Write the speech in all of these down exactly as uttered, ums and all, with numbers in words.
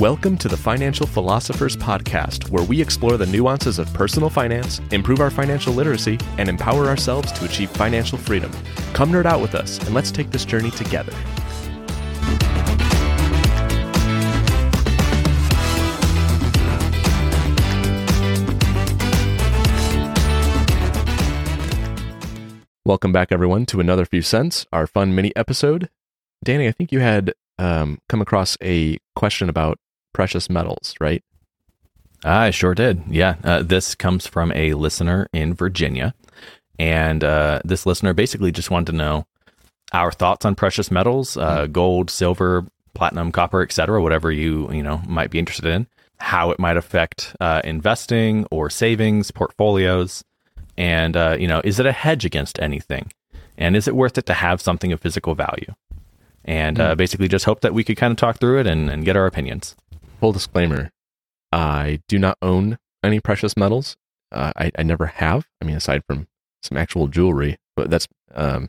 Welcome to the Financial Philosophers Podcast, where we explore the nuances of personal finance, improve our financial literacy, and empower ourselves to achieve financial freedom. Come nerd out with us, and let's take this journey together. Welcome back, everyone, to Another Few Cents, our fun mini episode. Danny, I think you had um, come across a question about precious metals, right? I sure did. Yeah. Uh, this comes from a listener in Virginia. And uh, this listener basically just wanted to know our thoughts on precious metals, uh, gold, silver, platinum, copper, et cetera, whatever you, you know, might be interested in, how it might affect uh, investing or savings, portfolios. And, uh, you know, is it a hedge against anything? And is it worth it to have something of physical value? And mm. uh, basically just hope that we could kind of talk through it and, and get our opinions. Full disclaimer, I do not own any precious metals. Uh, I, I never have. I mean, aside from some actual jewelry, but that's, um,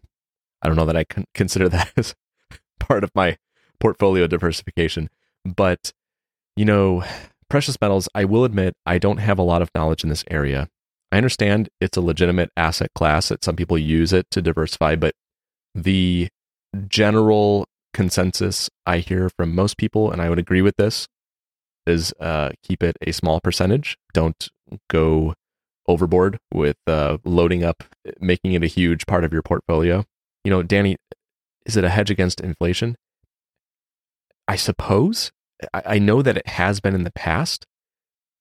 I don't know that I con- consider that as part of my portfolio diversification. But, you know, precious metals, I will admit, I don't have a lot of knowledge in this area. I understand it's a legitimate asset class that some people use it to diversify, but the general consensus I hear from most people, and I would agree with this, is uh, keep it a small percentage. Don't go overboard with uh, loading up, making it a huge part of your portfolio. You know, Danny, is it a hedge against inflation? I suppose. I, I know that it has been in the past.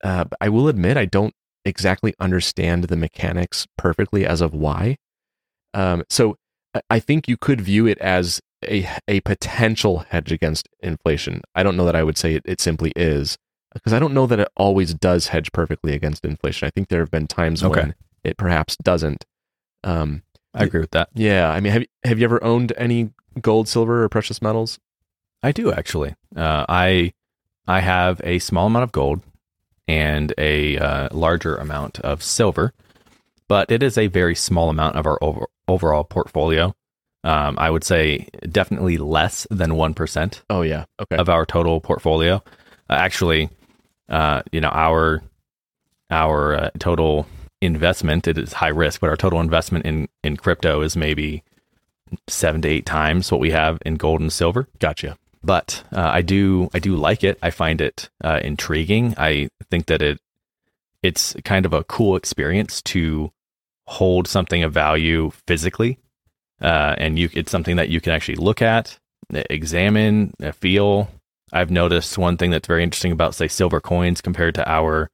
Uh, but I will admit, I don't exactly understand the mechanics perfectly as of why. Um, so I think you could view it as a a potential hedge against inflation. I don't know that I would say it, it simply is, because I don't know that it always does hedge perfectly against inflation. I think there have been times okay. when it perhaps doesn't. Um, I agree with that. Yeah. I mean, have, have you ever owned any gold, silver, or precious metals? I do, actually. Uh, I I have a small amount of gold and a uh, larger amount of silver, but it is a very small amount of our over, overall portfolio. Um, I would say definitely less than one percent oh, yeah. okay. of our total portfolio. Uh, actually, uh, you know, our our uh, total investment, it is high risk, but our total investment in, in crypto is maybe seven to eight times what we have in gold and silver. Gotcha. But uh, I do, I do like it. I find it uh, intriguing. I think that it, it's kind of a cool experience to hold something of value physically, uh, and you, it's something that you can actually look at, examine, feel. I've noticed one thing that's very interesting about, say, silver coins compared to our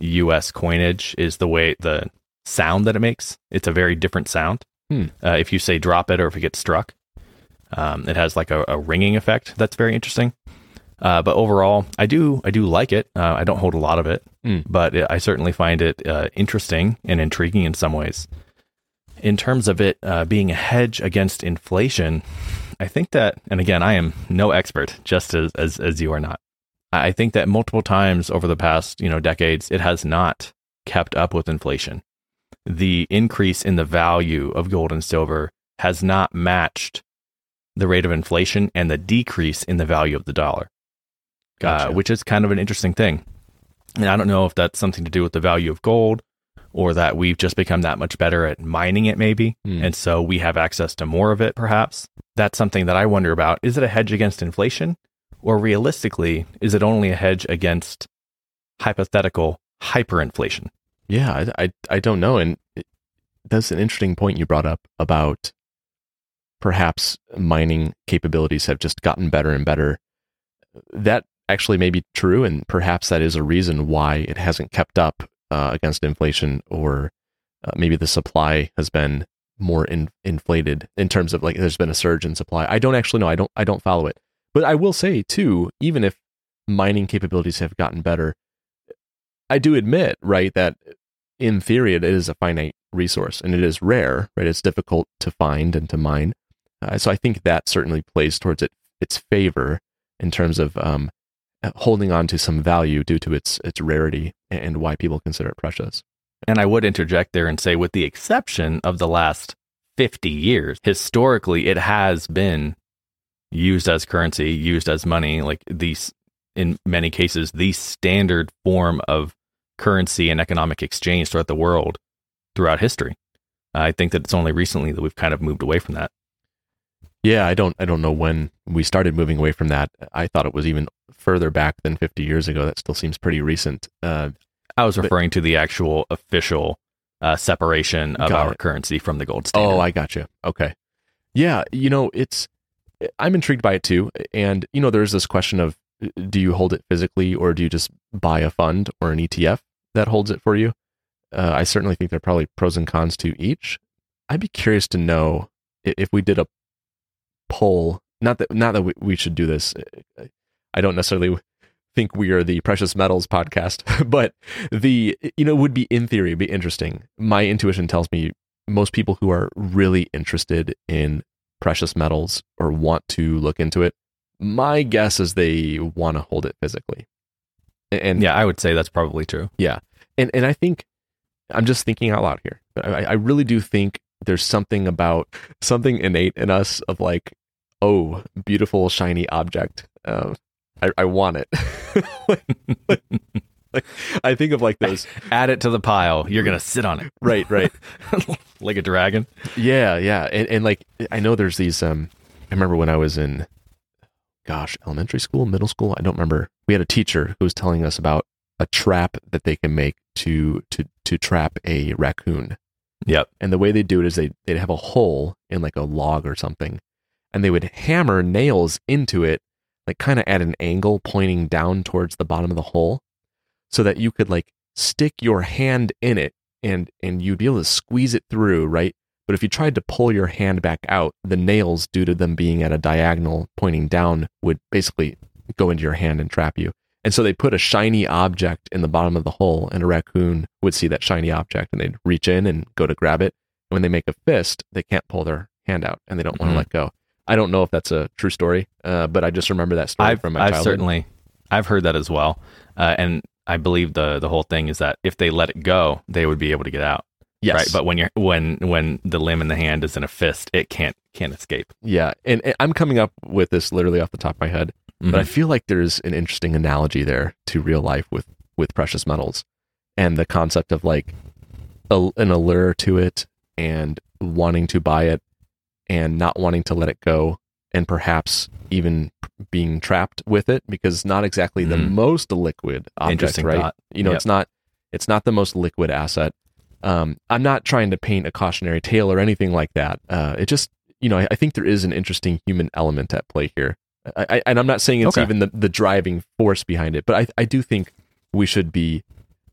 U S coinage is the way the sound that it makes. It's a very different sound. Hmm. Uh, if you say drop it or if it gets struck. Um, it has like a, a ringing effect that's very interesting, uh, but overall, I do I do like it. Uh, I don't hold a lot of it, mm. but it, I certainly find it uh, interesting and intriguing in some ways. In terms of it uh, being a hedge against inflation, I think that, and again, I am no expert, just as as, as you are not. I think that multiple times over the past you know decades, it has not kept up with inflation. The increase in the value of gold and silver has not matched the rate of inflation and the decrease in the value of the dollar, gotcha. uh, which is kind of an interesting thing. And I don't know if that's something to do with the value of gold or that we've just become that much better at mining it maybe. Mm. And so we have access to more of it perhaps. That's something that I wonder about. Is it a hedge against inflation, or realistically, is it only a hedge against hypothetical hyperinflation? Yeah, I, I, I don't know. And it, that's an interesting point you brought up about perhaps mining capabilities have just gotten better and better. That actually may be true, and perhaps that is a reason why it hasn't kept up uh, against inflation, or uh, maybe the supply has been more in, inflated in terms of like there's been a surge in supply. I don't actually know. I don't. I don't follow it. But I will say too, even if mining capabilities have gotten better, I do admit, right, that in theory it is a finite resource and it is rare, right? It's difficult to find and to mine. Uh, so I think that certainly plays towards it, its favor in terms of um, holding on to some value due to its its rarity and why people consider it precious. And I would interject there and say, with the exception of the last fifty years, historically, it has been used as currency, used as money. Like these in many cases, the standard form of currency and economic exchange throughout the world throughout history. I think that it's only recently that we've kind of moved away from that. Yeah, I don't I don't know when we started moving away from that. I thought it was even further back than fifty years ago. That still seems pretty recent. Uh, I was referring but, to the actual official uh, separation of our it. currency from the gold standard. Oh, I got you. Okay. Yeah, you know, it's I'm intrigued by it too. And, you know, there's this question of, do you hold it physically or do you just buy a fund or an E T F that holds it for you? Uh, I certainly think there are probably pros and cons to each. I'd be curious to know if we did a poll, not that not that we, we should do this. I don't necessarily think we are the precious metals podcast, but the, you know, would be in theory, it'd be interesting. My intuition tells me most people who are really interested in precious metals or want to look into it, my guess is they want to hold it physically. And yeah, I would say that's probably true. Yeah. And, and I think I'm just thinking out loud here. I, I really do think there's something about something innate in us of like, oh, beautiful, shiny object. Um, I, I want it. like, like, I think of like those. Add it to the pile. You're going to sit on it. Right, right. Like a dragon. Yeah, yeah. And, and like, I know there's these, um, I remember when I was in, gosh, elementary school, middle school. I don't remember. We had a teacher who was telling us about a trap that they can make to to to trap a raccoon. Yep. And the way they do it is they they'd have a hole in like a log or something, and they would hammer nails into it, like kind of at an angle pointing down towards the bottom of the hole, so that you could like stick your hand in it and and you'd be able to squeeze it through, right? But if you tried to pull your hand back out, the nails, due to them being at a diagonal pointing down, would basically go into your hand and trap you. And so they put a shiny object in the bottom of the hole, and a raccoon would see that shiny object and they'd reach in and go to grab it. And when they make a fist, they can't pull their hand out and they don't want to mm-hmm. let go. I don't know if that's a true story, uh, but I just remember that story I've, from my I've childhood. Certainly, I've heard that as well. Uh, and I believe the the whole thing is that if they let it go, they would be able to get out. Yes. Right. But when you're when when the limb in the hand is in a fist, it can't can't escape. Yeah. And, and I'm coming up with this literally off the top of my head, mm-hmm. but I feel like there's an interesting analogy there to real life with, with precious metals and the concept of like a, an allure to it and wanting to buy it and not wanting to let it go and perhaps even being trapped with it because it's not exactly the mm-hmm. most liquid object, right? Thought. You know, yep. it's not it's not the most liquid asset. Um, I'm not trying to paint a cautionary tale or anything like that. Uh, it just, you know, I, I think there is an interesting human element at play here. I, I, and I'm not saying it's okay. even the, the driving force behind it, but I, I do think we should be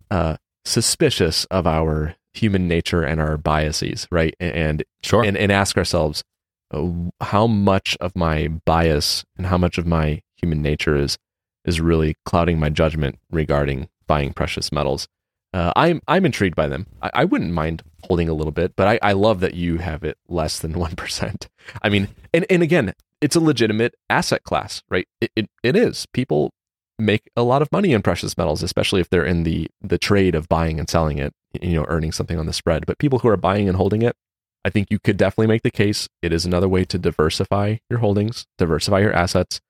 uh, suspicious of our human nature and our biases, right? And sure. and, and ask ourselves uh, how much of my bias and how much of my human nature is is really clouding my judgment regarding buying precious metals. Uh, I'm I'm intrigued by them. I, I wouldn't mind holding a little bit, but I, I love that you have it less than one percent. I mean, and, and again, it's a legitimate asset class, right? It, it it is. People make a lot of money in precious metals, especially if they're in the the trade of buying and selling it, you know, earning something on the spread. But people who are buying and holding it, I think you could definitely make the case. It is another way to diversify your holdings, diversify your assets.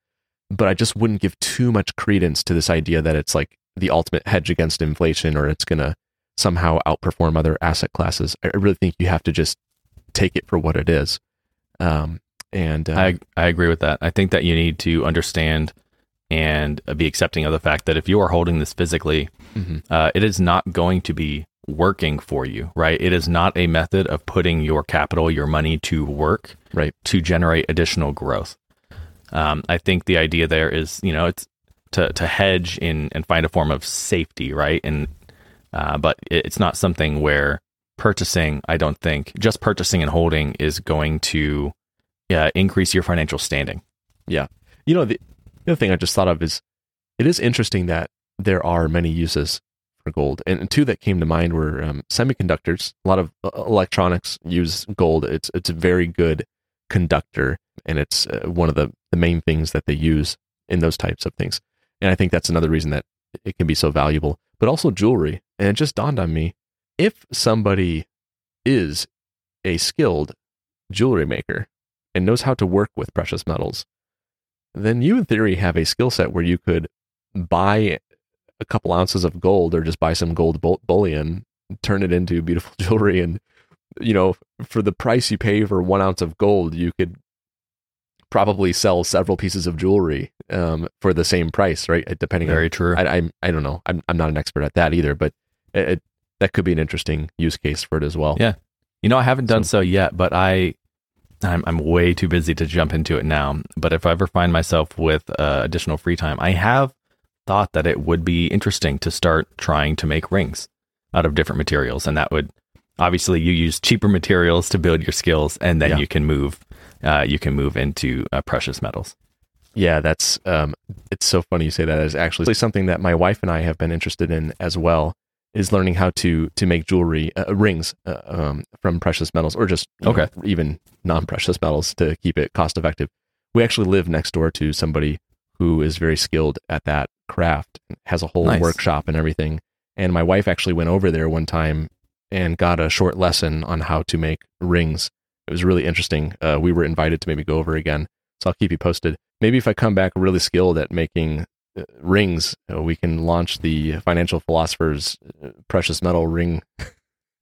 But I just wouldn't give too much credence to this idea that it's like the ultimate hedge against inflation or it's going to somehow outperform other asset classes. I really think you have to just take it for what it is. Um, and uh, I, I agree with that. I think that you need to understand and be accepting of the fact that if you are holding this physically, mm-hmm. uh, it is not going to be working for you, right? It is not a method of putting your capital, your money to work, right, to generate additional growth. Um, I think the idea there is, you know, it's, to to hedge in and find a form of safety, right? And uh, but it, it's not something where purchasing, I don't think, just purchasing and holding is going to uh, increase your financial standing. Yeah. You know, the, the other thing I just thought of is it is interesting that there are many uses for gold. And, and two that came to mind were um, semiconductors. A lot of electronics use gold. It's, it's a very good conductor, and it's uh, one of the, the main things that they use in those types of things. And I think that's another reason that it can be so valuable, but also jewelry. And it just dawned on me, if somebody is a skilled jewelry maker and knows how to work with precious metals, then you in theory have a skill set where you could buy a couple ounces of gold or just buy some gold bullion, turn it into beautiful jewelry. And, you know, for the price you pay for one ounce of gold, you could probably sell several pieces of jewelry um, for the same price, right? Depending Very on, true. I, I, I don't know. I'm, I'm not an expert at that either, but it, it, that could be an interesting use case for it as well. Yeah. You know, I haven't done so, so yet, but I, I'm, I'm way too busy to jump into it now. But if I ever find myself with uh, additional free time, I have thought that it would be interesting to start trying to make rings out of different materials. And that would, obviously you use cheaper materials to build your skills, and then yeah. you can move, uh, you can move into uh, precious metals. Yeah, that's, um, it's so funny you say that. It's actually something that my wife and I have been interested in as well, is learning how to to make jewelry, uh, rings uh, um, from precious metals, or just okay. know, even non-precious metals, to keep it cost effective. We actually live next door to somebody who is very skilled at that craft, has a whole nice. workshop and everything. And my wife actually went over there one time and got a short lesson on how to make rings. It was really interesting. Uh, we were invited to maybe go over again. So I'll keep you posted. Maybe if I come back really skilled at making uh, rings, uh, we can launch the Financial Philosopher's uh, precious metal ring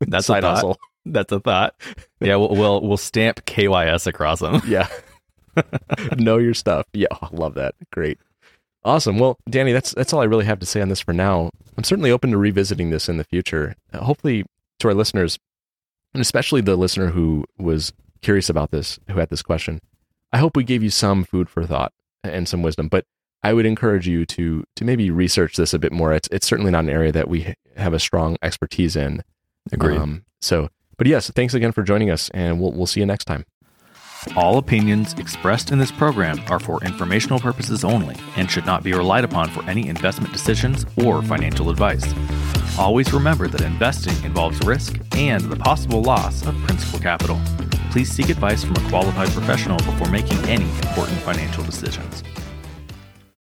That's side a hustle. That's a thought. Yeah, we'll, we'll we'll stamp K Y S across them. Yeah. Know your stuff. Yeah, I love that. Great. Awesome. Well, Danny, that's that's all I really have to say on this for now. I'm certainly open to revisiting this in the future. Uh, hopefully, to our listeners, and especially the listener who was curious about this, who had this question, I hope we gave you some food for thought and some wisdom. But I would encourage you to to maybe research this a bit more. It's it's certainly not an area that we have a strong expertise in. Agreed. Um, so, but yes, thanks again for joining us, and we'll we'll see you next time. All opinions expressed in this program are for informational purposes only and should not be relied upon for any investment decisions or financial advice. Always remember that investing involves risk and the possible loss of principal capital. Please seek advice from a qualified professional before making any important financial decisions.